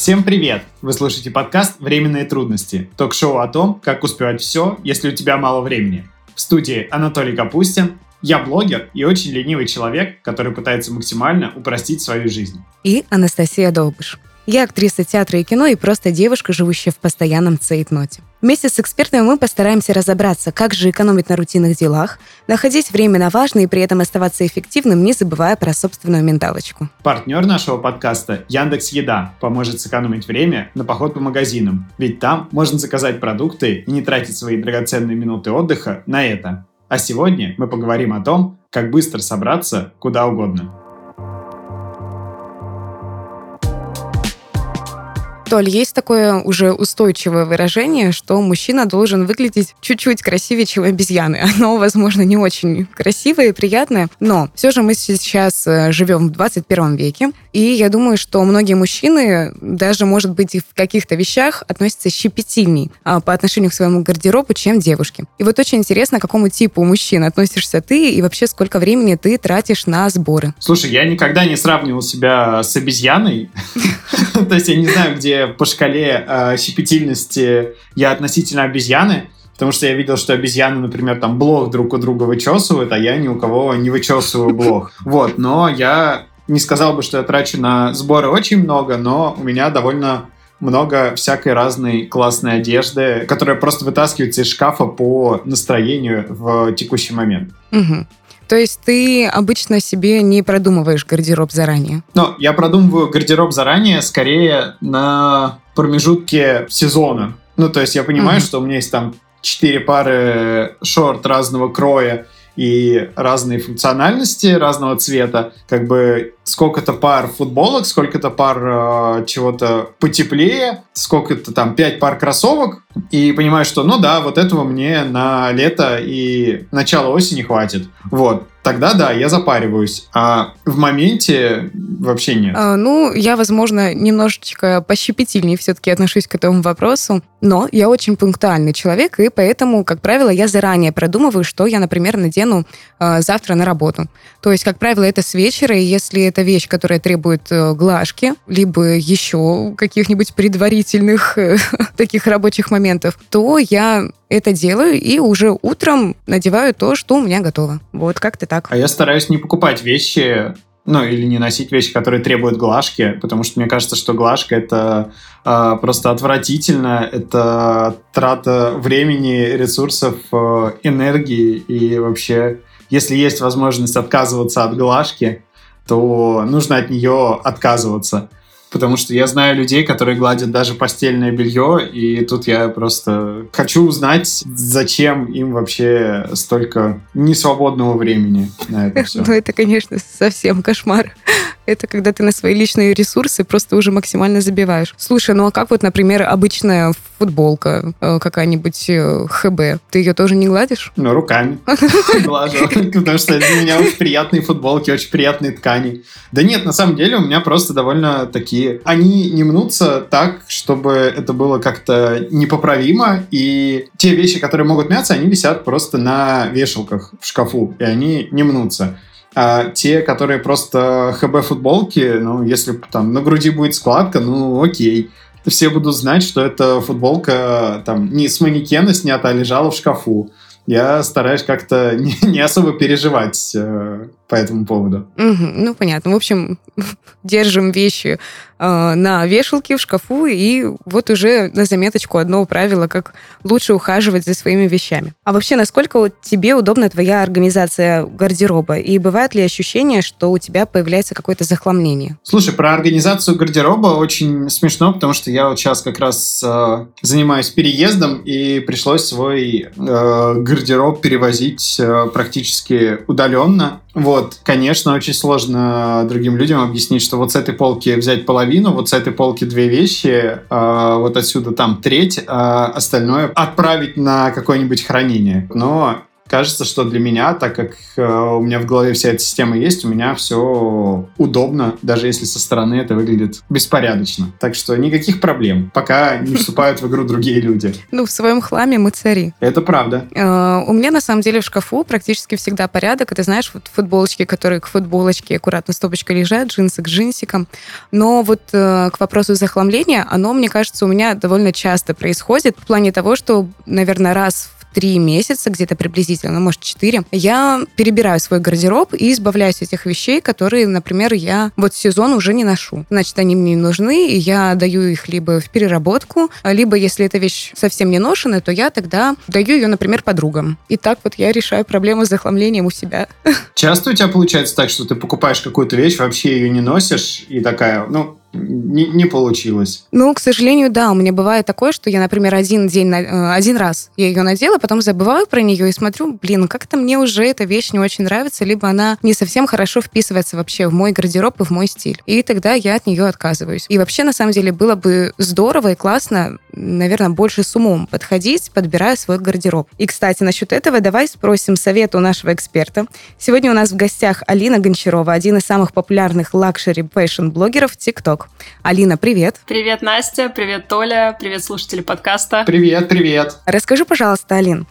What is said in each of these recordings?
Всем привет! Вы слушаете подкаст «Временные трудности» – ток-шоу о том, как успевать все, если у тебя мало времени. В студии Анатолий Капустин. Я блогер и очень ленивый человек, который пытается максимально упростить свою жизнь. И Анастасия Довбыш. Я актриса театра и кино и просто девушка, живущая в постоянном цейтноте. Вместе с экспертами мы постараемся разобраться, как же экономить на рутинных делах, находить время на важное и при этом оставаться эффективным, не забывая про собственную менталочку. Партнер нашего подкаста Яндекс.Еда поможет сэкономить время на поход по магазинам, ведь там можно заказать продукты и не тратить свои драгоценные минуты отдыха на это. А сегодня мы поговорим о том, как быстро собраться куда угодно. Толь, есть такое уже устойчивое выражение, что мужчина должен выглядеть чуть-чуть красивее, чем обезьяны. Оно, возможно, не очень красивое и приятное, но все же мы сейчас живем в 21 веке, и я думаю, что многие мужчины даже, может быть, в каких-то вещах относятся щепетильней по отношению к своему гардеробу, чем девушки. И вот очень интересно, к какому типу мужчин относишься ты и вообще сколько времени ты тратишь на сборы. Слушай, я никогда не сравнивал себя с обезьяной. То есть я не знаю, где по шкале щепетильности я относительно обезьяны, потому что я видел, что обезьяны, например, там блох друг у друга вычесывают, а я ни у кого не вычесываю блох. Вот, но я не сказал бы, что я трачу на сборы очень много, но у меня довольно много всякой разной классной одежды, которая просто вытаскивается из шкафа по настроению в текущий момент. Угу. То есть ты обычно себе не продумываешь гардероб заранее? Ну, я продумываю гардероб заранее скорее на промежутке сезона. Ну, то есть я понимаю, что у меня есть там 4 пары шорт разного кроя и разные функциональности разного цвета. Как бы сколько-то пар футболок, сколько-то пар чего-то потеплее, сколько-то там 5 пар кроссовок. И понимаю, что ну да, вот этого мне на лето и начало осени хватит. Вот. Тогда да, я запариваюсь. А в моменте вообще нет. Я, возможно, немножечко пощепетильнее все-таки отношусь к этому вопросу. Но я очень пунктуальный человек, и поэтому, как правило, я заранее продумываю, что я, например, надену завтра на работу. То есть, как правило, это с вечера, и если это вещь, которая требует глажки, либо еще каких-нибудь предварительных таких рабочих моментов, то я это делаю и уже утром надеваю то, что у меня готово. Вот как-то так. А я стараюсь не покупать вещи, или не носить вещи, которые требуют глажки, потому что мне кажется, что глажка — это просто отвратительно, это трата времени, ресурсов, энергии, и вообще, если есть возможность отказываться от глажки, то нужно от нее отказываться. Потому что я знаю людей, которые гладят даже постельное белье, и тут я просто хочу узнать, зачем им вообще столько несвободного времени на это все. Ну, это, конечно, совсем кошмар. Это когда ты на свои личные ресурсы просто уже максимально забиваешь. Слушай, а как вот, например, обычная футболка какая-нибудь ХБ? Ты ее тоже не гладишь? Ну, руками глажу, потому что у меня очень приятные футболки, очень приятные ткани. Да нет, на самом деле у меня просто довольно такие... Они не мнутся так, чтобы это было как-то непоправимо, и те вещи, которые могут мяться, они висят просто на вешалках в шкафу, и они не мнутся. А те, которые просто ХБ-футболки, если там на груди будет складка, окей. Все будут знать, что эта футболка там не с манекена снята, а лежала в шкафу. Я стараюсь как-то не особо переживать по этому поводу. Понятно. В общем, держим вещи на вешалке, в шкафу, и вот уже на заметочку одно правило, как лучше ухаживать за своими вещами. А вообще, насколько тебе удобна твоя организация гардероба? И бывает ли ощущение, что у тебя появляется какое-то захламление? Слушай, про организацию гардероба очень смешно, потому что я вот сейчас как раз занимаюсь переездом, и пришлось свой гардероб перевозить практически удаленно. Вот, конечно, очень сложно другим людям объяснить, что вот с этой полки взять половину, вот с этой полки 2 вещи, вот отсюда там треть, остальное отправить на какое-нибудь хранение. Но кажется, что для меня, так как у меня в голове вся эта система есть, у меня все удобно, даже если со стороны это выглядит беспорядочно. Так что никаких проблем, пока не вступают в игру другие люди. Ну, в своем хламе мы цари. Это правда. У меня, на самом деле, в шкафу практически всегда порядок. И ты знаешь, вот футболочки, которые к футболочке аккуратно стопочкой лежат, джинсы к джинсикам. Но вот к вопросу захламления, оно, мне кажется, у меня довольно часто происходит в плане того, что, наверное, раз в 3 месяца, где-то приблизительно, может, 4, я перебираю свой гардероб и избавляюсь от этих вещей, которые, например, я вот сезон уже не ношу. Значит, они мне не нужны, и я даю их либо в переработку, либо, если эта вещь совсем не ношена, то я тогда даю ее, например, подругам. И так вот я решаю проблему с захламлением у себя. Часто у тебя получается так, что ты покупаешь какую-то вещь, вообще ее не носишь, и такая, ну... Не получилось. Ну, к сожалению, да. У меня бывает такое, что я, например, один раз я ее надела, потом забываю про нее и смотрю, как-то мне уже эта вещь не очень нравится, либо она не совсем хорошо вписывается вообще в мой гардероб и в мой стиль. И тогда я от нее отказываюсь. И вообще, на самом деле, было бы здорово и классно, наверное, больше с умом подходить, подбирая свой гардероб. И, кстати, насчет этого давай спросим совет у нашего эксперта. Сегодня у нас в гостях Алина Гончарова, один из самых популярных лакшери-фэшн-блогеров TikTok. Алина, привет. Привет, Настя, привет, Толя, привет, слушатели подкаста. Привет, привет. Расскажи, пожалуйста, Алин,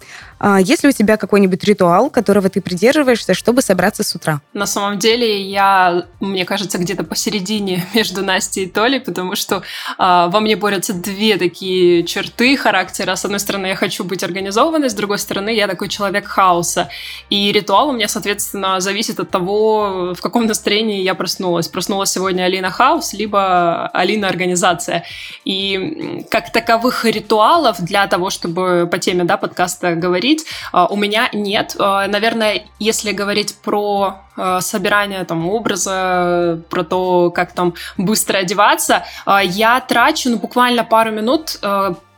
есть ли у тебя какой-нибудь ритуал, которого ты придерживаешься, чтобы собраться с утра? На самом деле я, мне кажется, где-то посередине между Настей и Толей, потому что во мне борются две такие черты характера. С одной стороны, я хочу быть организованной, с другой стороны, я такой человек хаоса. И ритуал у меня, соответственно, зависит от того, в каком настроении я проснулась. Проснулась сегодня Алина хаос, либо Алина организация. И как таковых ритуалов для того, чтобы по теме, да, подкаста говорить, у меня нет. Наверное, если говорить про собирание там образа, про то, как там быстро одеваться, я трачу буквально пару минут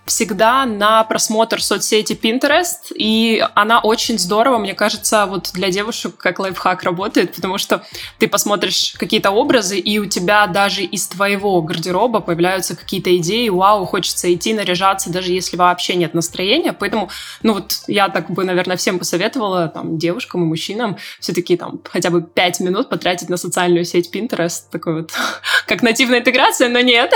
всегда на просмотр соцсети Pinterest, и она очень здорово, мне кажется, вот для девушек как лайфхак работает, потому что ты посмотришь какие-то образы, и у тебя даже из твоего гардероба появляются какие-то идеи, вау, хочется идти наряжаться, даже если вообще нет настроения, поэтому, ну вот я так бы, наверное, всем посоветовала, там, девушкам и мужчинам все-таки там хотя бы 5 минут потратить на социальную сеть Pinterest, такой вот, как нативная интеграция, но нет.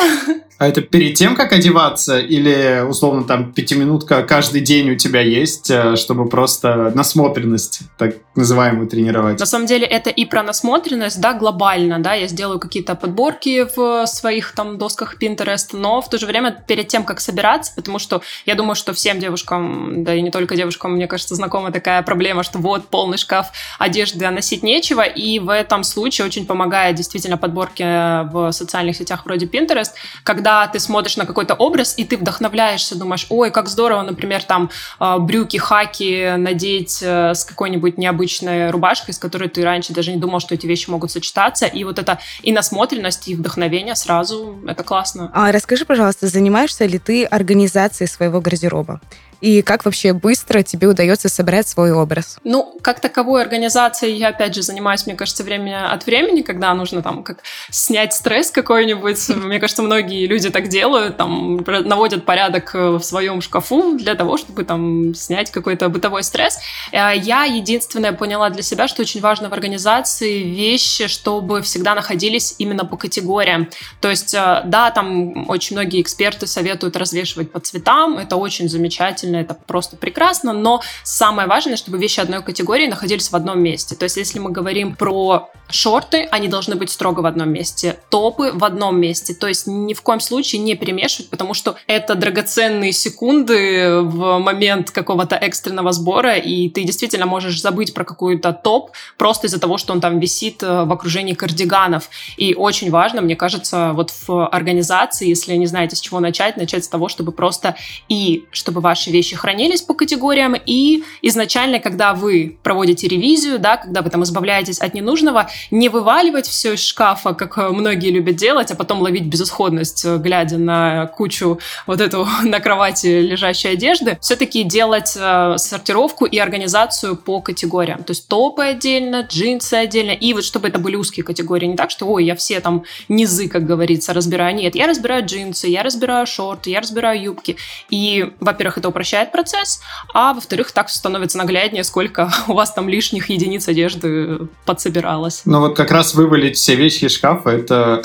А это перед тем, как одеваться, или условно, там, 5-минутка каждый день у тебя есть, чтобы просто насмотренность, так называемую, тренировать. На самом деле, это и про насмотренность, да, глобально, да, я сделаю какие-то подборки в своих, там, досках Pinterest, но в то же время перед тем, как собираться, потому что я думаю, что всем девушкам, да и не только девушкам, мне кажется, знакома такая проблема, что вот, полный шкаф одежды, а носить нечего, и в этом случае очень помогает действительно подборки в социальных сетях вроде Pinterest, когда ты смотришь на какой-то образ, и ты вдохновляешься, думаешь, ой, как здорово, например, там брюки, хаки надеть с какой-нибудь необычной рубашкой, с которой ты раньше даже не думал, что эти вещи могут сочетаться, и вот это и насмотренность, и вдохновение сразу, это классно. А расскажи, пожалуйста, занимаешься ли ты организацией своего гардероба? И как вообще быстро тебе удается собрать свой образ? Ну, как таковой организацией я, опять же, занимаюсь, мне кажется, время от времени, когда нужно там как снять стресс какой-нибудь. Мне кажется, многие люди так делают, там, наводят порядок в своем шкафу для того, чтобы там снять какой-то бытовой стресс. Я единственное поняла для себя, что очень важно в организации вещи, чтобы всегда находились именно по категориям. То есть, да, там очень многие эксперты советуют развешивать по цветам, это очень замечательно, это просто прекрасно, но самое важное, чтобы вещи одной категории находились в одном месте. То есть, если мы говорим про шорты, они должны быть строго в одном месте, топы в одном месте, то есть ни в коем случае не перемешивать, потому что это драгоценные секунды в момент какого-то экстренного сбора, и ты действительно можешь забыть про какой-то топ просто из-за того, что он там висит в окружении кардиганов. И очень важно, мне кажется, вот в организации, если не знаете, с чего начать с того, чтобы просто и чтобы ваши вещи хранились по категориям, и изначально, когда вы проводите ревизию, да, когда вы там избавляетесь от ненужного, не вываливать все из шкафа, как многие любят делать, а потом ловить безысходность, глядя на кучу вот эту на кровати лежащей одежды, все-таки делать сортировку и организацию по категориям. То есть топы отдельно, джинсы отдельно, и вот чтобы это были узкие категории, не так, что ой, я все там низы, как говорится, разбираю. Нет, я разбираю джинсы, я разбираю шорты, я разбираю юбки. И, во-первых, это упрощает процесс, а во-вторых, так становится нагляднее, сколько у вас там лишних единиц одежды подсобиралось. Ну вот как раз вывалить все вещи из шкафа, это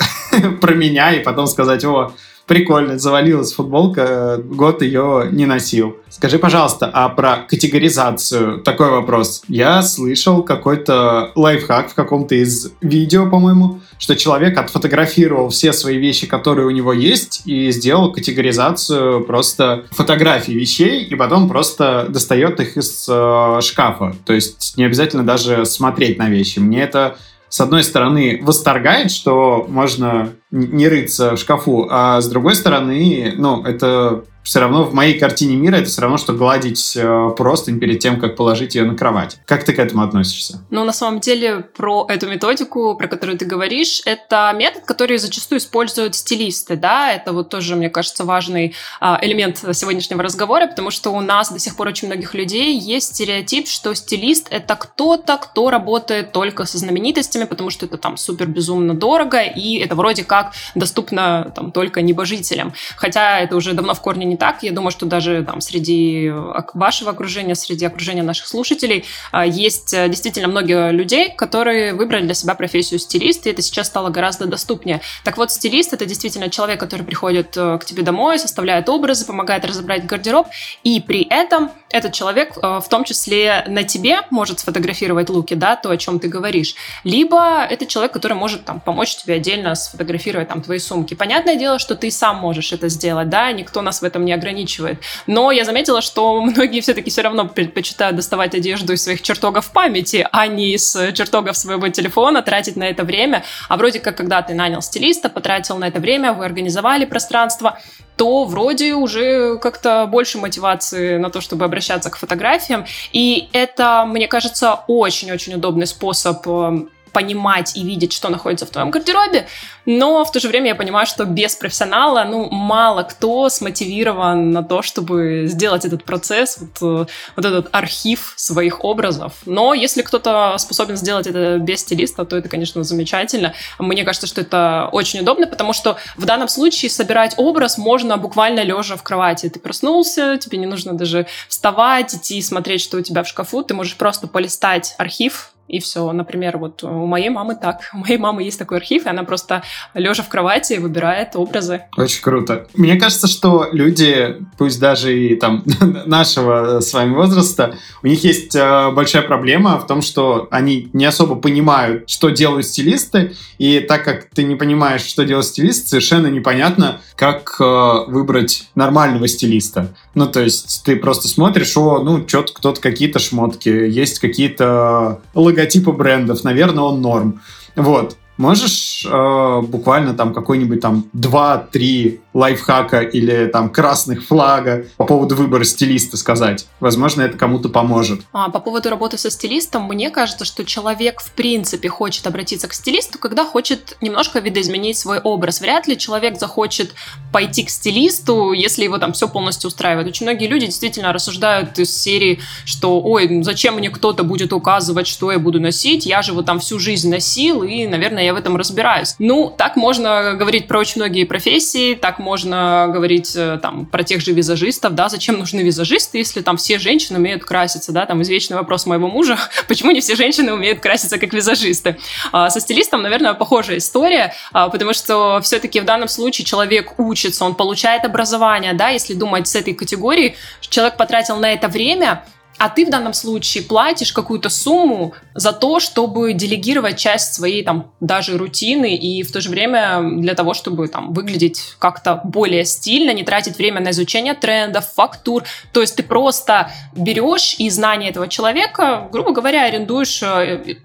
про меня, и потом сказать: о, прикольно, завалилась футболка, год ее не носил. Скажи, пожалуйста, а про категоризацию такой вопрос. Я слышал какой-то лайфхак в каком-то из видео, по-моему, что человек отфотографировал все свои вещи, которые у него есть, и сделал категоризацию просто фотографий вещей, и потом просто достает их из шкафа. То есть не обязательно даже смотреть на вещи. Мне это, с одной стороны, восторгает, что можно не рыться в шкафу, а с другой стороны, ну, это все равно в моей картине мира, это все равно, что гладить простынь перед тем, как положить ее на кровать. Как ты к этому относишься? Ну, на самом деле, про эту методику, про которую ты говоришь, это метод, который зачастую используют стилисты, да, это вот тоже, мне кажется, важный элемент сегодняшнего разговора, потому что у нас до сих пор очень многих людей есть стереотип, что стилист — это кто-то, кто работает только со знаменитостями, потому что это там супер безумно дорого, и это вроде как доступно там только небожителям. Хотя это уже давно в корне не так. Я думаю, что даже там среди вашего окружения, среди окружения наших слушателей есть действительно много людей, которые выбрали для себя профессию стилиста, и это сейчас стало гораздо доступнее. Так вот, стилист — это действительно человек, который приходит к тебе домой, составляет образы, помогает разобрать гардероб, и при этом этот человек в том числе на тебе может сфотографировать луки, да, то, о чем ты говоришь. Либо это человек, который может там помочь тебе отдельно сфотографировать там твои сумки. Понятное дело, что ты сам можешь это сделать, да, никто нас в этом не ограничивает. Но я заметила, что многие все-таки все равно предпочитают доставать одежду из своих чертогов памяти, а не из чертогов своего телефона, тратить на это время. А вроде как, когда ты нанял стилиста, потратил на это время, вы организовали пространство, то вроде уже как-то больше мотивации на то, чтобы обращаться к фотографиям. И это, мне кажется, очень-очень удобный способ понимать и видеть, что находится в твоем гардеробе, но в то же время я понимаю, что без профессионала, ну, мало кто смотивирован на то, чтобы сделать этот процесс, вот этот архив своих образов. Но если кто-то способен сделать это без стилиста, то это, конечно, замечательно. Мне кажется, что это очень удобно, потому что в данном случае собирать образ можно буквально лежа в кровати. Ты проснулся, тебе не нужно даже вставать, идти смотреть, что у тебя в шкафу, ты можешь просто полистать архив, и все. Например, вот у моей мамы так. У моей мамы есть такой архив, и она просто лежа в кровати выбирает образы. Очень круто. Мне кажется, что люди, пусть даже и там нашего с вами возраста, у них есть большая проблема в том, что они не особо понимают, что делают стилисты, и так как ты не понимаешь, что делают стилисты, совершенно непонятно, как выбрать нормального стилиста. Ну, то есть ты просто смотришь, о, ну, что-то кто-то какие-то шмотки, есть какие-то логотипы брендов, наверное, он норм. Вот. Можешь буквально там какой-нибудь там 2-3 лайфхака или там красных флага по поводу выбора стилиста сказать? Возможно, это кому-то поможет. По поводу работы со стилистом, мне кажется, что человек в принципе хочет обратиться к стилисту, когда хочет немножко видоизменить свой образ. Вряд ли человек захочет пойти к стилисту, если его там все полностью устраивает. Очень многие люди действительно рассуждают из серии, что ой, зачем мне кто-то будет указывать, что я буду носить, я же вот там всю жизнь носил, и, наверное, я в этом разбираюсь. Ну, так можно говорить про очень многие профессии, так можно говорить там про тех же визажистов, да, зачем нужны визажисты, если там все женщины умеют краситься, да, там извечный вопрос моего мужа, почему не все женщины умеют краситься как визажисты. Со стилистом, наверное, похожая история, потому что все-таки в данном случае человек учится, он получает образование, да, если думать с этой категории, человек потратил на это время, а ты в данном случае платишь какую-то сумму за то, чтобы делегировать часть своей там даже рутины и в то же время для того, чтобы там выглядеть как-то более стильно, не тратить время на изучение трендов, фактур. То есть ты просто берешь и знания этого человека, грубо говоря, арендуешь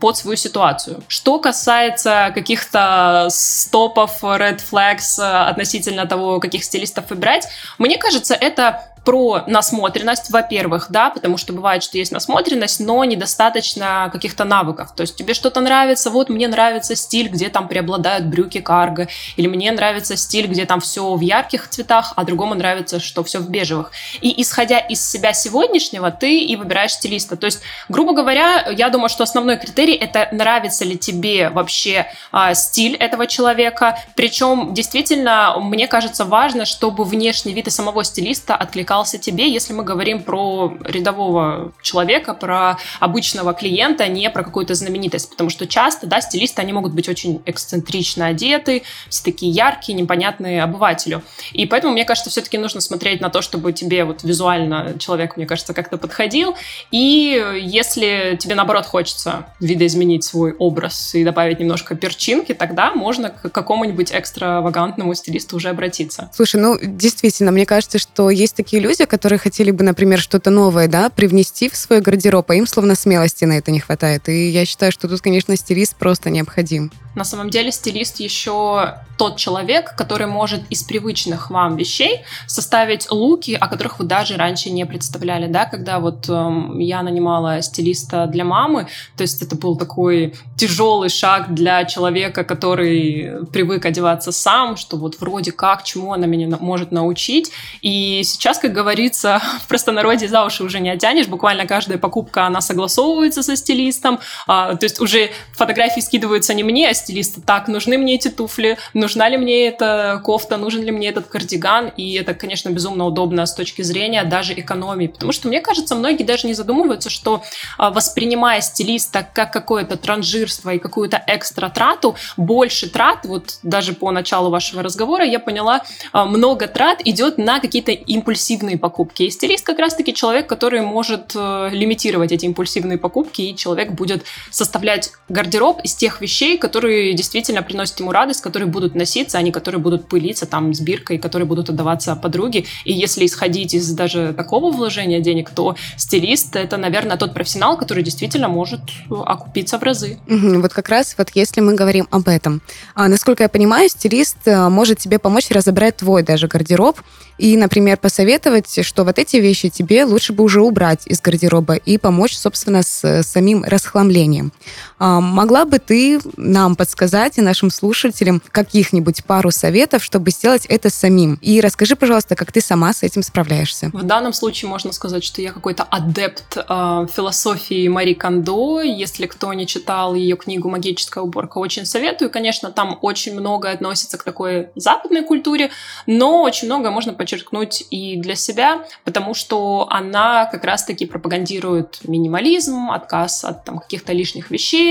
под свою ситуацию. Что касается каких-то стопов, red flags относительно того, каких стилистов выбирать, мне кажется, это про насмотренность, во-первых, да, потому что бывает, что есть насмотренность, но недостаточно каких-то навыков. То есть тебе что-то нравится, вот мне нравится стиль, где там преобладают брюки карго, или мне нравится стиль, где там все в ярких цветах, а другому нравится, что все в бежевых. И исходя из себя сегодняшнего, ты и выбираешь стилиста. То есть, грубо говоря, я думаю, что основной критерий — это нравится ли тебе вообще стиль этого человека. Причем, действительно, мне кажется, важно, чтобы внешний вид и самого стилиста откликался тебе, если мы говорим про рядового человека, про обычного клиента, не про какую-то знаменитость. Потому что часто, да, стилисты, они могут быть очень эксцентрично одеты, все такие яркие, непонятные обывателю. И поэтому, мне кажется, все-таки нужно смотреть на то, чтобы тебе вот визуально человек, мне кажется, как-то подходил. И если тебе, наоборот, хочется видоизменить свой образ и добавить немножко перчинки, тогда можно к какому-нибудь экстравагантному стилисту уже обратиться. Слушай, ну, действительно, мне кажется, что есть такие люди, которые хотели бы, например, что-то новое, да, привнести в свой гардероб, а им словно смелости на это не хватает. И я считаю, что тут, конечно, стилист просто необходим. На самом деле стилист еще тот человек, который может из привычных вам вещей составить луки, о которых вы даже раньше не представляли, да, когда вот я нанимала стилиста для мамы, то есть это был такой тяжелый шаг для человека, который привык одеваться сам, что вот вроде как, чему она меня может научить, и сейчас, как говорится, в простонародье за уши уже не оттянешь, буквально каждая покупка, она согласовывается со стилистом, то есть уже фотографии скидываются не мне, а стилиста. Так, нужны мне эти туфли, нужна ли мне эта кофта, нужен ли мне этот кардиган, и это, конечно, безумно удобно с точки зрения даже экономии, потому что, мне кажется, многие даже не задумываются, что воспринимая стилиста как какое-то транжирство и какую-то экстра трату, больше трат, вот даже по началу вашего разговора я поняла, много трат идет на какие-то импульсивные покупки, и стилист как раз-таки человек, который может лимитировать эти импульсивные покупки, и человек будет составлять гардероб из тех вещей, которые действительно приносят ему радость, которые будут носиться, а не которые будут пылиться там с биркой, которые будут отдаваться подруге. И если исходить из даже такого вложения денег, то стилист — это, наверное, тот профессионал, который действительно может окупиться в разы. Вот как раз вот если мы говорим об этом. Насколько я понимаю, стилист может тебе помочь разобрать твой даже гардероб и, например, посоветовать, что вот эти вещи тебе лучше бы уже убрать из гардероба и помочь, собственно, с самим расхламлением. Могла бы ты нам подсказать и нашим слушателям каких-нибудь пару советов, чтобы сделать это самим? И расскажи, пожалуйста, как ты сама с этим справляешься. В данном случае можно сказать, что я какой-то адепт философии Мари Кандо. Если кто не читал ее книгу «Магическая уборка», очень советую. Конечно, там очень много относится к такой западной культуре, но очень много можно подчеркнуть и для себя, потому что она как раз-таки пропагандирует минимализм, отказ от там каких-то лишних вещей,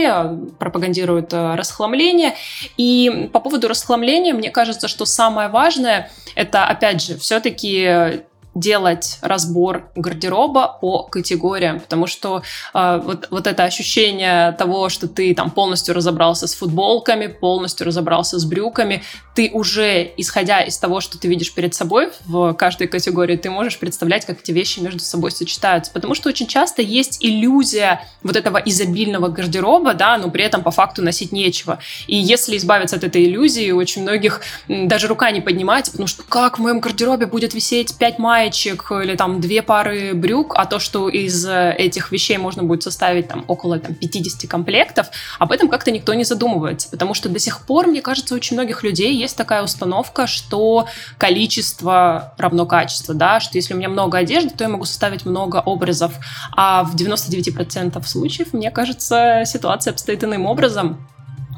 пропагандирует расхламление. И по поводу расхламления, мне кажется, что самое важное – это, опять же, все-таки делать разбор гардероба по категориям, потому что вот это ощущение того, что ты там полностью разобрался с футболками, полностью разобрался с брюками, ты уже, исходя из того, что ты видишь перед собой в каждой категории, ты можешь представлять, как эти вещи между собой сочетаются, потому что очень часто есть иллюзия вот этого изобильного гардероба, да, но при этом по факту носить нечего, и если избавиться от этой иллюзии, очень многих даже рука не поднимается, потому что как в моем гардеробе будет висеть 5 маек, или там 2 пары брюк, а то, что из этих вещей можно будет составить там около 50 комплектов, об этом как-то никто не задумывается, потому что до сих пор, мне кажется, у очень многих людей есть такая установка, что количество равно качеству, да, что если у меня много одежды, то я могу составить много образов, а в 99% случаев, мне кажется, ситуация обстоит иным образом.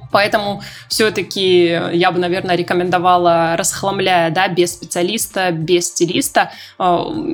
Поэтому все-таки я бы, наверное, рекомендовала, расхламляя, да, без специалиста, без стилиста,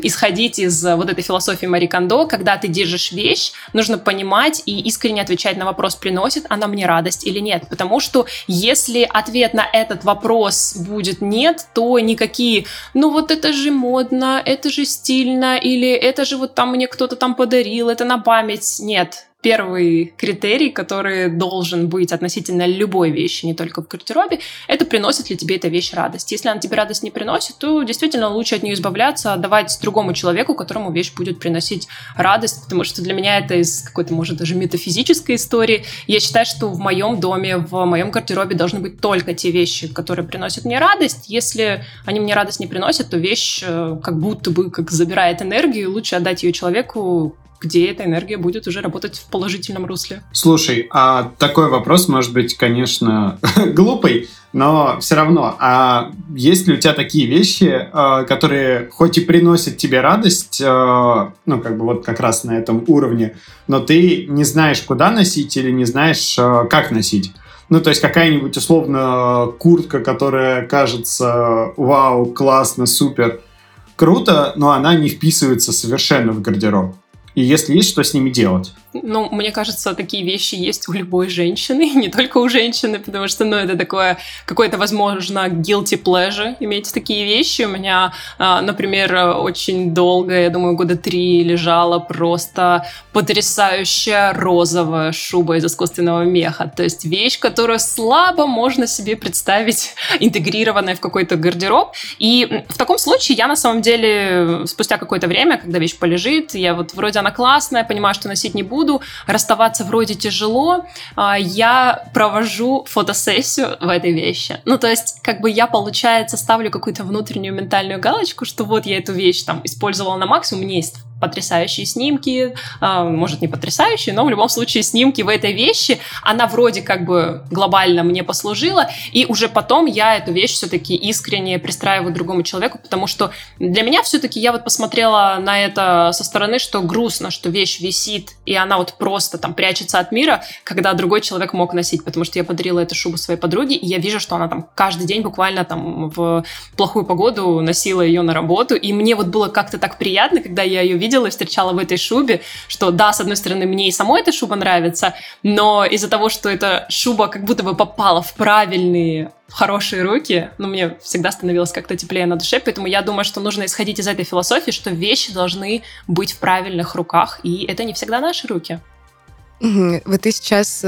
исходить из вот этой философии Мари Кондо. Когда ты держишь вещь, нужно понимать и искренне отвечать на вопрос, приносит она мне радость или нет. Потому что если ответ на этот вопрос будет «нет», то никакие «ну вот это же модно», «это же стильно» или «это же вот там мне кто-то там подарил», «это на память» — нет. первый критерий, который должен быть относительно любой вещи, не только в гардеробе, это приносит ли тебе эта вещь радость. Если она тебе радость не приносит, то действительно лучше от нее избавляться, отдавать другому человеку, которому вещь будет приносить радость, потому что для меня это из какой-то, может, даже метафизической истории. Я считаю, что в моем доме, в моем гардеробе должны быть только те вещи, которые приносят мне радость. Если они мне радость не приносят, то вещь как будто бы как забирает энергию, лучше отдать ее человеку, где эта энергия будет уже работать в положительном русле. Слушай, а такой вопрос может быть, конечно, глупый, но все равно, а есть ли у тебя такие вещи, которые хоть и приносят тебе радость, ну, как бы вот как раз на этом уровне, но ты не знаешь, куда носить или не знаешь, как носить? Ну, то есть какая-нибудь, условно, куртка, которая кажется вау, классно, супер, круто, но она не вписывается совершенно в гардероб. И если есть, что с ними делать? Ну, мне кажется, такие вещи есть у любой женщины, не только у женщины, потому что, ну, это такое, какое-то, возможно, guilty pleasure иметь такие вещи. У меня, например, очень долго, я думаю, 3 года, лежала просто потрясающая розовая шуба из искусственного меха. То есть вещь, которую слабо можно себе представить, интегрированная в какой-то гардероб. И в таком случае я, на самом деле, спустя какое-то время, когда вещь полежит, я вот вроде она классная, понимаю, что носить не буду, расставаться вроде тяжело, я провожу фотосессию в этой вещи. Ну, то есть, как бы я, получается, ставлю какую-то внутреннюю ментальную галочку, что вот я эту вещь там использовала на максимум, мне есть потрясающие снимки, может, не потрясающие, но в любом случае снимки в этой вещи, она вроде как бы глобально мне послужила, и уже потом я эту вещь все-таки искренне пристраиваю другому человеку, потому что для меня все-таки, я вот посмотрела на это со стороны, что грустно, что вещь висит, и она вот просто там прячется от мира, когда другой человек мог носить, потому что я подарила эту шубу своей подруге, и я вижу, что она там каждый день буквально там в плохую погоду носила ее на работу, и мне вот было как-то так приятно, когда я ее видела, и встречала в этой шубе, что да, с одной стороны, мне и самой эта шуба нравится, но из-за того, что эта шуба как будто бы попала в правильные, в хорошие руки, ну, мне всегда становилось как-то теплее на душе, поэтому я думаю, что нужно исходить из этой философии, что вещи должны быть в правильных руках, и это не всегда наши руки. Вот ты сейчас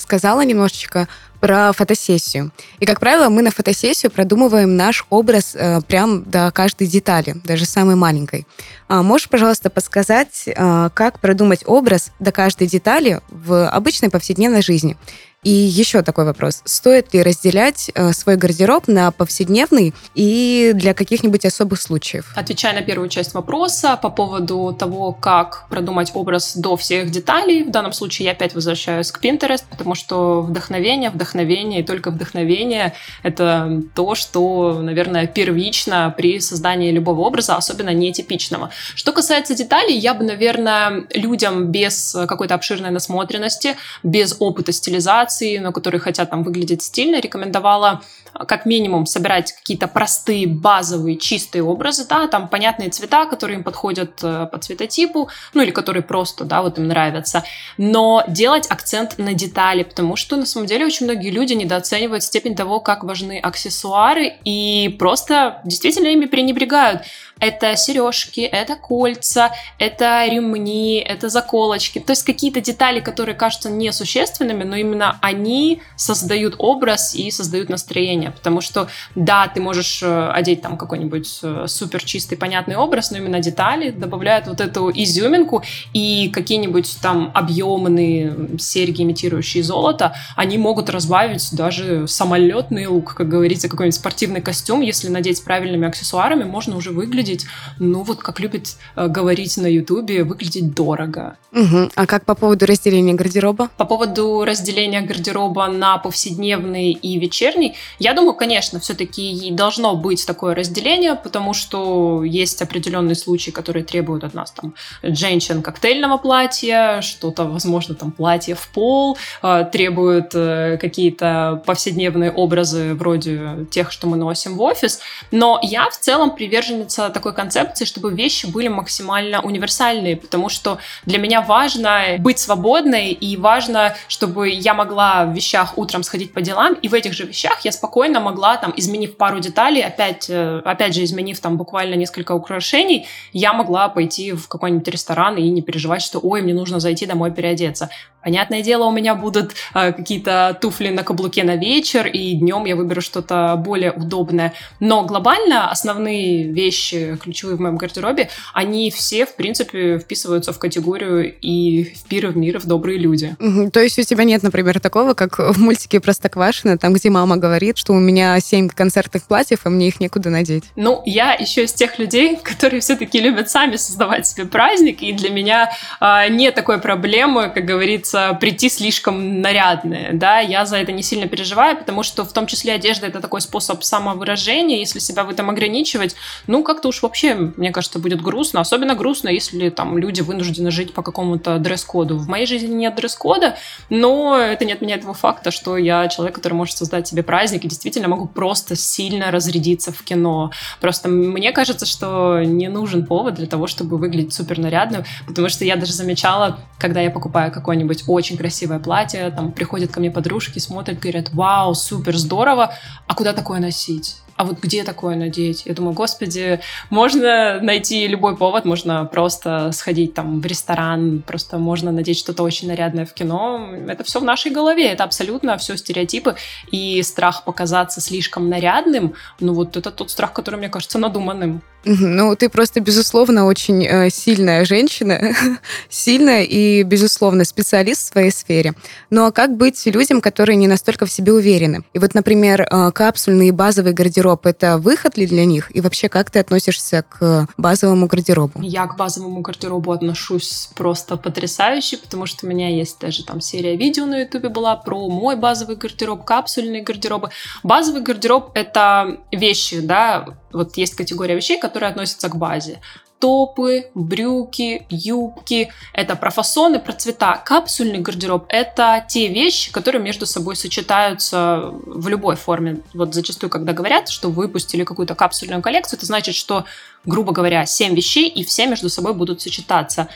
сказала немножечко про фотосессию. И, как правило, мы на фотосессию продумываем наш образ прям до каждой детали, даже самой маленькой. Можешь, пожалуйста, подсказать, как продумать образ до каждой детали в обычной повседневной жизни? И еще такой вопрос. Стоит ли разделять свой гардероб на повседневный и для каких-нибудь особых случаев? Отвечая на первую часть вопроса по поводу того, как продумать образ до всех деталей, в данном случае я опять возвращаюсь к Pinterest, потому что вдохновение и только вдохновение — это то, что, наверное, первично при создании любого образа, особенно нетипичного. Что касается деталей, я бы, наверное, людям без какой-то обширной насмотренности, без опыта стилизации, но которые хотят там выглядеть стильно, рекомендовала как минимум собирать какие-то простые, базовые, чистые образы, да, там понятные цвета, которые им подходят по цветотипу, ну или которые просто, да, вот им нравятся, но делать акцент на детали, потому что на самом деле очень многие люди недооценивают степень того, как важны аксессуары и просто действительно ими пренебрегают. Это сережки, это кольца, это ремни, это заколочки, то есть какие-то детали, которые кажутся несущественными, но именно они создают образ и создают настроение, потому что, да, ты можешь одеть там какой-нибудь супер чистый, понятный образ, но именно детали добавляют вот эту изюминку, и какие-нибудь там объемные серьги, имитирующие золото, они могут разбавить даже самолетный лук, как говорится, какой-нибудь спортивный костюм, если надеть с правильными аксессуарами, можно уже выглядеть, ну вот как любит говорить на Ютубе, выглядеть дорого. Угу. А как по поводу разделения гардероба? По поводу разделения гардероба на повседневный и вечерний, я думаю, конечно, все-таки должно быть такое разделение, потому что есть определенные случаи, которые требуют от нас там женщин коктейльного платья, что-то, возможно, там платье в пол, требуют какие-то повседневные образы вроде тех, что мы носим в офис, но я в целом приверженница такой концепции, чтобы вещи были максимально универсальные, потому что для меня важно быть свободной и важно, чтобы я могла в вещах утром сходить по делам, и в этих же вещах я спокойно спокойно могла, там, изменив пару деталей, опять же, изменив там буквально несколько украшений, я могла пойти в какой-нибудь ресторан и не переживать, что, ой, мне нужно зайти домой переодеться. Понятное дело, у меня будут какие-то туфли на каблуке на вечер, и днем я выберу что-то более удобное. Но глобально основные вещи, ключевые в моем гардеробе, они все, в принципе, вписываются в категорию и в пир, и в мир, и в добрые люди. Угу. То есть у тебя нет, например, такого, как в мультике «Простоквашино», там, где мама говорит, что у меня 7 концертных платьев, а мне их некуда надеть. Ну, я еще из тех людей, которые все-таки любят сами создавать себе праздник, и для меня нет такой проблемы, как говорится, прийти слишком нарядные, да, я за это не сильно переживаю, потому что в том числе одежда — это такой способ самовыражения, если себя в этом ограничивать, ну, как-то уж вообще, мне кажется, будет грустно, особенно грустно, если там люди вынуждены жить по какому-то дресс-коду. В моей жизни нет дресс-кода, но это не отменяет того факта, что я человек, который может создать себе праздник, и действительно могу просто сильно разрядиться в кино. Просто мне кажется, что не нужен повод для того, чтобы выглядеть супернарядным, потому что я даже замечала, когда я покупаю какой-нибудь очень красивое платье, там приходят ко мне подружки, смотрят, говорят, вау, супер, здорово, а куда такое носить? А вот где такое надеть? Я думаю, господи, можно найти любой повод, можно просто сходить там в ресторан, просто можно надеть что-то очень нарядное в кино. Это все в нашей голове, это абсолютно все стереотипы. И страх показаться слишком нарядным, ну вот это тот страх, который, мне кажется, надуманным. Ну, ты просто, безусловно, очень сильная женщина, сильная и, безусловно, специалист в своей сфере. Ну, а как быть людям, которые не настолько в себе уверены? И вот, например, капсульный и базовый гардероб, это выход ли для них? И вообще, как ты относишься к базовому гардеробу? Я к базовому гардеробу отношусь просто потрясающе, потому что у меня есть даже там серия видео на Ютубе была про мой базовый гардероб, капсульные гардеробы. Базовый гардероб — это вещи, да, вот есть категория вещей, которые относятся к базе. Топы, брюки, юбки – это про фасоны, про цвета. Капсульный гардероб – это те вещи, которые между собой сочетаются в любой форме. Вот зачастую, когда говорят, что выпустили какую-то капсульную коллекцию, это значит, что, грубо говоря, 7 вещей, и все между собой будут сочетаться.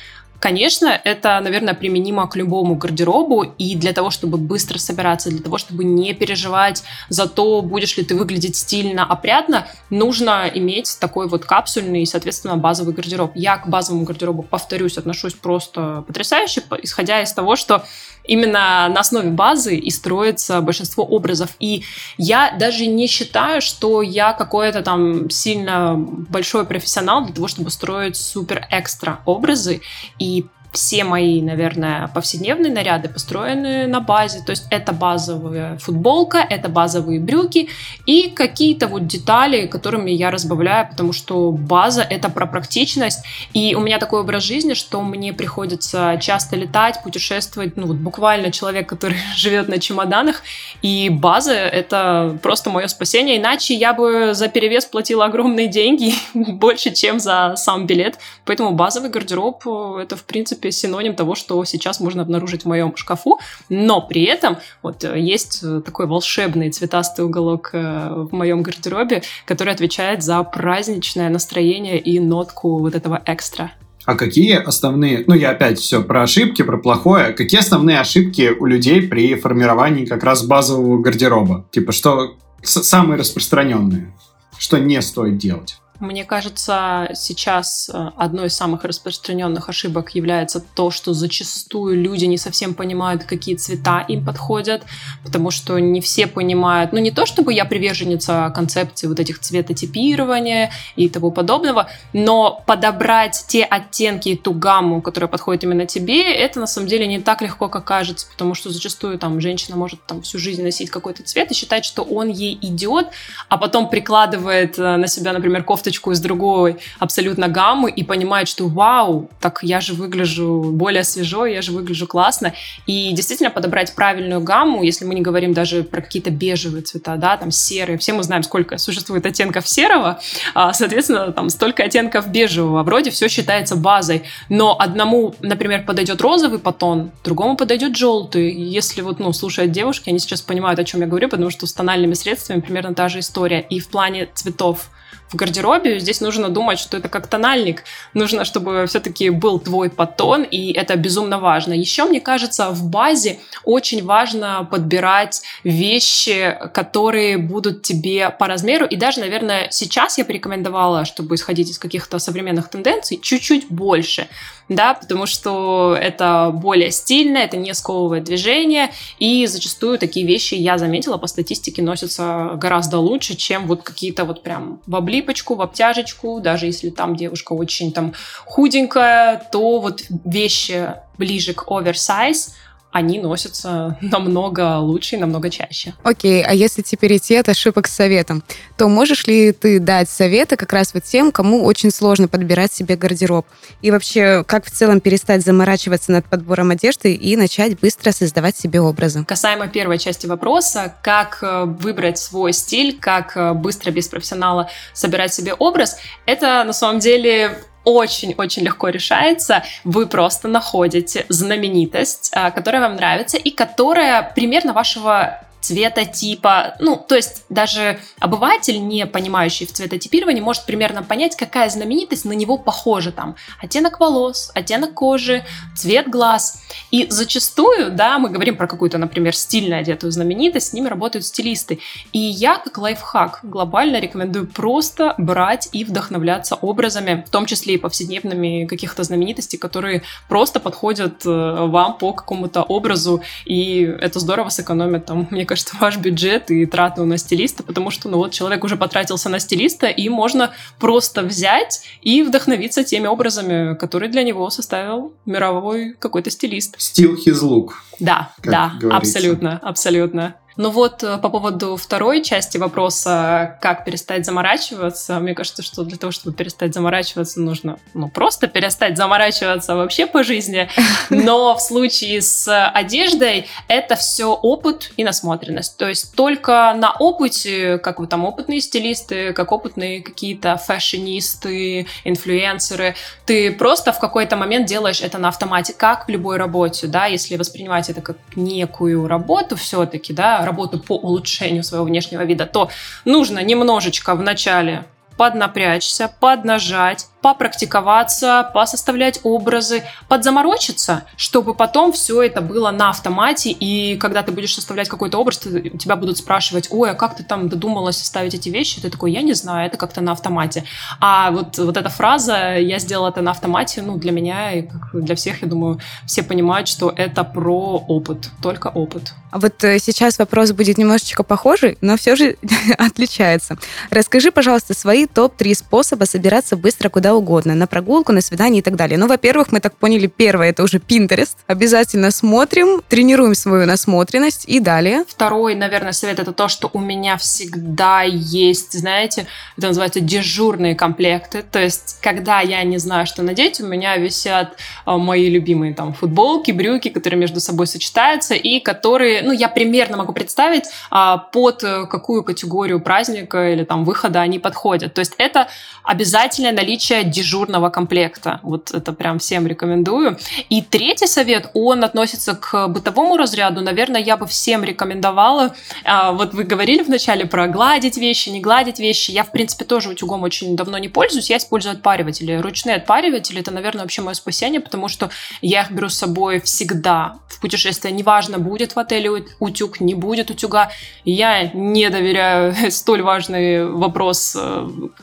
Конечно, это, наверное, применимо к любому гардеробу, и для того, чтобы быстро собираться, для того, чтобы не переживать за то, будешь ли ты выглядеть стильно, опрятно, нужно иметь такой вот капсульный и, соответственно, базовый гардероб. Я к базовому гардеробу, повторюсь, отношусь просто потрясающе, исходя из того, что именно на основе базы и строится большинство образов. И я даже не считаю, что я какой-то там сильно большой профессионал для того, чтобы строить супер-экстра образы. И все мои, наверное, повседневные наряды построены на базе. То есть это базовая футболка, это базовые брюки и какие-то вот детали, которыми я разбавляю, потому что база — это про практичность. И у меня такой образ жизни, что мне приходится часто летать, путешествовать. Ну вот буквально человек, который живет на чемоданах. И база — это просто мое спасение. Иначе я бы за перевес платила огромные деньги, больше, чем за сам билет. Поэтому базовый гардероб — это, в принципе, синоним того, что сейчас можно обнаружить в моем шкафу, но при этом вот есть такой волшебный цветастый уголок в моем гардеробе, который отвечает за праздничное настроение и нотку вот этого экстра. А какие основные, ну я опять все про ошибки, про плохое, какие основные ошибки у людей при формировании как раз базового гардероба? Типа что самые распространенные, что не стоит делать? Мне кажется, сейчас одной из самых распространенных ошибок является то, что зачастую люди не совсем понимают, какие цвета им подходят, потому что не все понимают, ну не то чтобы я приверженница концепции вот этих цветотипирования и того подобного, но подобрать те оттенки и ту гамму, которая подходит именно тебе, это на самом деле не так легко, как кажется, потому что зачастую там женщина может там всю жизнь носить какой-то цвет и считать, что он ей идет, а потом прикладывает на себя, например, кофту из другой абсолютно гаммы и понимает, что вау, так я же выгляжу более свежо, я же выгляжу классно. И действительно подобрать правильную гамму, если мы не говорим даже про какие-то бежевые цвета, да, там серые. Все мы знаем, сколько существует оттенков серого, соответственно, там столько оттенков бежевого. Вроде все считается базой, но одному, например, подойдет розовый потон, другому подойдет желтый. Если вот, ну, слушают девушки, они сейчас понимают, о чем я говорю, потому что с тональными средствами примерно та же история. И в плане цветов в гардеробе, здесь нужно думать, что это как тональник. Нужно, чтобы все-таки был твой подтон, и это безумно важно. Еще, мне кажется, в базе очень важно подбирать вещи, которые будут тебе по размеру. И даже, наверное, сейчас я бы рекомендовала, чтобы исходить из каких-то современных тенденций, чуть-чуть больше, да, потому что это более стильно, это не сковывает движение, и зачастую такие вещи, я заметила, по статистике носятся гораздо лучше, чем вот какие-то вот прям в облипочку, в обтяжечку, даже если там девушка очень там худенькая, то вот вещи ближе к оверсайз, они носятся намного лучше и намного чаще. Окей, а если теперь идти от ошибок к советам, то можешь ли ты дать советы как раз вот тем, кому очень сложно подбирать себе гардероб? И вообще, как в целом перестать заморачиваться над подбором одежды и начать быстро создавать себе образы? Касаемо первой части вопроса, как выбрать свой стиль, как быстро, без профессионала собирать себе образ, это на самом деле... очень-очень легко решается. Вы просто находите знаменитость, которая вам нравится и которая примерно вашего цвета, типа, ну, то есть даже обыватель, не понимающий в цветотипировании, может примерно понять, какая знаменитость на него похожа, там, оттенок волос, оттенок кожи, цвет глаз. И зачастую, да, мы говорим про какую-то, например, стильно одетую знаменитость, с ними работают стилисты. И я, как лайфхак, глобально рекомендую просто брать и вдохновляться образами, в том числе и повседневными каких-то знаменитостей, которые просто подходят вам по какому-то образу, и это здорово сэкономит, там, мне кажется, ваш бюджет и траты на стилиста, потому что, ну вот, человек уже потратился на стилиста, и можно просто взять и вдохновиться теми образами, которые для него составил мировой какой-то стилист. Steal his look. Да, да, говорится. Абсолютно, абсолютно. Ну вот, по поводу второй части вопроса, как перестать заморачиваться, мне кажется, что для того, чтобы перестать заморачиваться, нужно, ну, просто перестать заморачиваться вообще по жизни, но в случае с одеждой это все опыт и насмотренность, то есть только на опыте, как вы там опытные стилисты, как опытные какие-то фэшинисты, инфлюенсеры, ты просто в какой-то момент делаешь это на автомате, как в любой работе, да, если воспринимать это как некую работу все-таки, да, работу по улучшению своего внешнего вида, то нужно немножечко вначале поднапрячься, поднажать, попрактиковаться, посоставлять образы, подзаморочиться, чтобы потом все это было на автомате, и когда ты будешь составлять какой-то образ, тебя будут спрашивать: ой, а как ты там додумалась составить эти вещи? Ты такой: я не знаю, это как-то на автомате. А вот эта фраза «я сделала это на автомате», ну, для меня и для всех, я думаю, все понимают, что это про опыт, только опыт. А вот сейчас вопрос будет немножечко похожий, но все же отличается. Расскажи, пожалуйста, свои топ-3 способа собираться быстро куда угодно, на прогулку, на свидание и так далее. Ну, во-первых, мы так поняли, первое — это уже Pinterest. Обязательно смотрим, тренируем свою насмотренность и далее. Второй, наверное, совет — это то, что у меня всегда есть, знаете, это называется дежурные комплекты. То есть, когда я не знаю, что надеть, у меня висят мои любимые там футболки, брюки, которые между собой сочетаются и которые, ну, я примерно могу представить, под какую категорию праздника или там выхода они подходят. То есть, это обязательное наличие дежурного комплекта. Вот это прям всем рекомендую. И третий совет, он относится к бытовому разряду. Наверное, я бы всем рекомендовала. Вот вы говорили вначале про гладить вещи, не гладить вещи. Я, в принципе, тоже утюгом очень давно не пользуюсь. Я использую отпариватели. Ручные отпариватели — это, наверное, вообще мое спасение, потому что я их беру с собой всегда в путешествие. Неважно, будет в отеле утюг, не будет утюга. Я не доверяю столь важный вопрос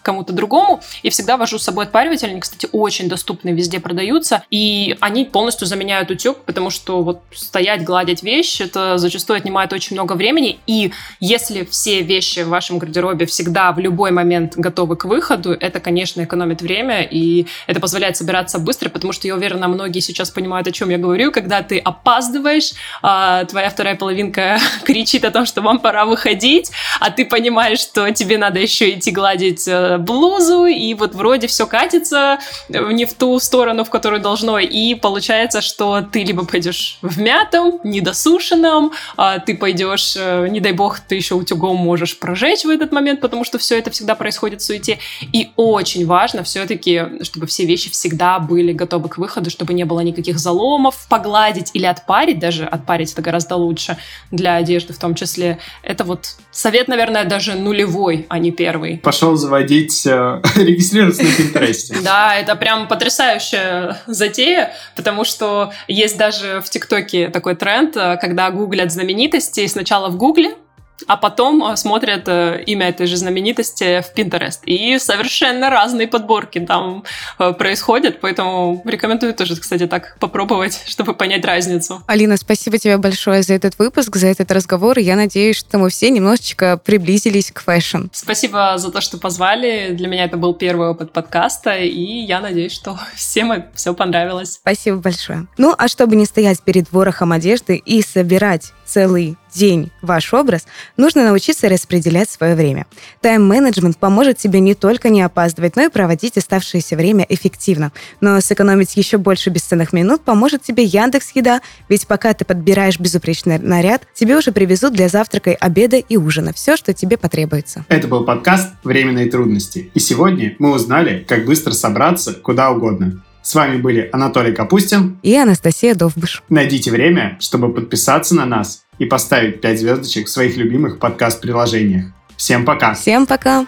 кому-то другому и всегда вожу с собой отпариватели, они, кстати, очень доступны, везде продаются, и они полностью заменяют утюг, потому что вот стоять, гладить вещи, это зачастую отнимает очень много времени, и если все вещи в вашем гардеробе всегда в любой момент готовы к выходу, это, конечно, экономит время, и это позволяет собираться быстро, потому что, я уверена, многие сейчас понимают, о чем я говорю, когда ты опаздываешь, твоя вторая половинка кричит о том, что вам пора выходить, а ты понимаешь, что тебе надо еще идти гладить блузу, и вот вроде все катится не в ту сторону, в которую должно, и получается, что ты либо пойдешь в мятом, недосушенном, ты пойдешь, не дай бог, ты еще утюгом можешь прожечь в этот момент, потому что все это всегда происходит в суете. И очень важно все-таки, чтобы все вещи всегда были готовы к выходу, чтобы не было никаких заломов, погладить или отпарить, даже отпарить это гораздо лучше для одежды в том числе. Это вот совет, наверное, даже нулевой, а не первый. Пошел заводить, регистрироваться на Pinterest. Да, это прям потрясающая затея, потому что есть даже в ТикТоке такой тренд, когда гуглят знаменитости сначала в Гугле, а потом смотрят имя этой же знаменитости в Pinterest. И совершенно разные подборки там происходят, поэтому рекомендую тоже, кстати, так попробовать, чтобы понять разницу. Алина, спасибо тебе большое за этот выпуск, за этот разговор. Я надеюсь, что мы все немножечко приблизились к фэшн. Спасибо за то, что позвали. Для меня это был первый опыт подкаста, и я надеюсь, что всем все понравилось. Спасибо большое. Ну, а чтобы не стоять перед ворохом одежды и собирать целый день ваш образ, нужно научиться распределять свое время. Тайм-менеджмент поможет тебе не только не опаздывать, но и проводить оставшееся время эффективно. Но сэкономить еще больше бесценных минут поможет тебе Яндекс.Еда, ведь пока ты подбираешь безупречный наряд, тебе уже привезут для завтрака, обеда и ужина все, что тебе потребуется. Это был подкаст «Временные трудности». И сегодня мы узнали, как быстро собраться куда угодно. С вами были Анатолий Капустин и Анастасия Довбыш. Найдите время, чтобы подписаться на нас и поставить 5 звездочек в своих любимых подкаст-приложениях. Всем пока! Всем пока!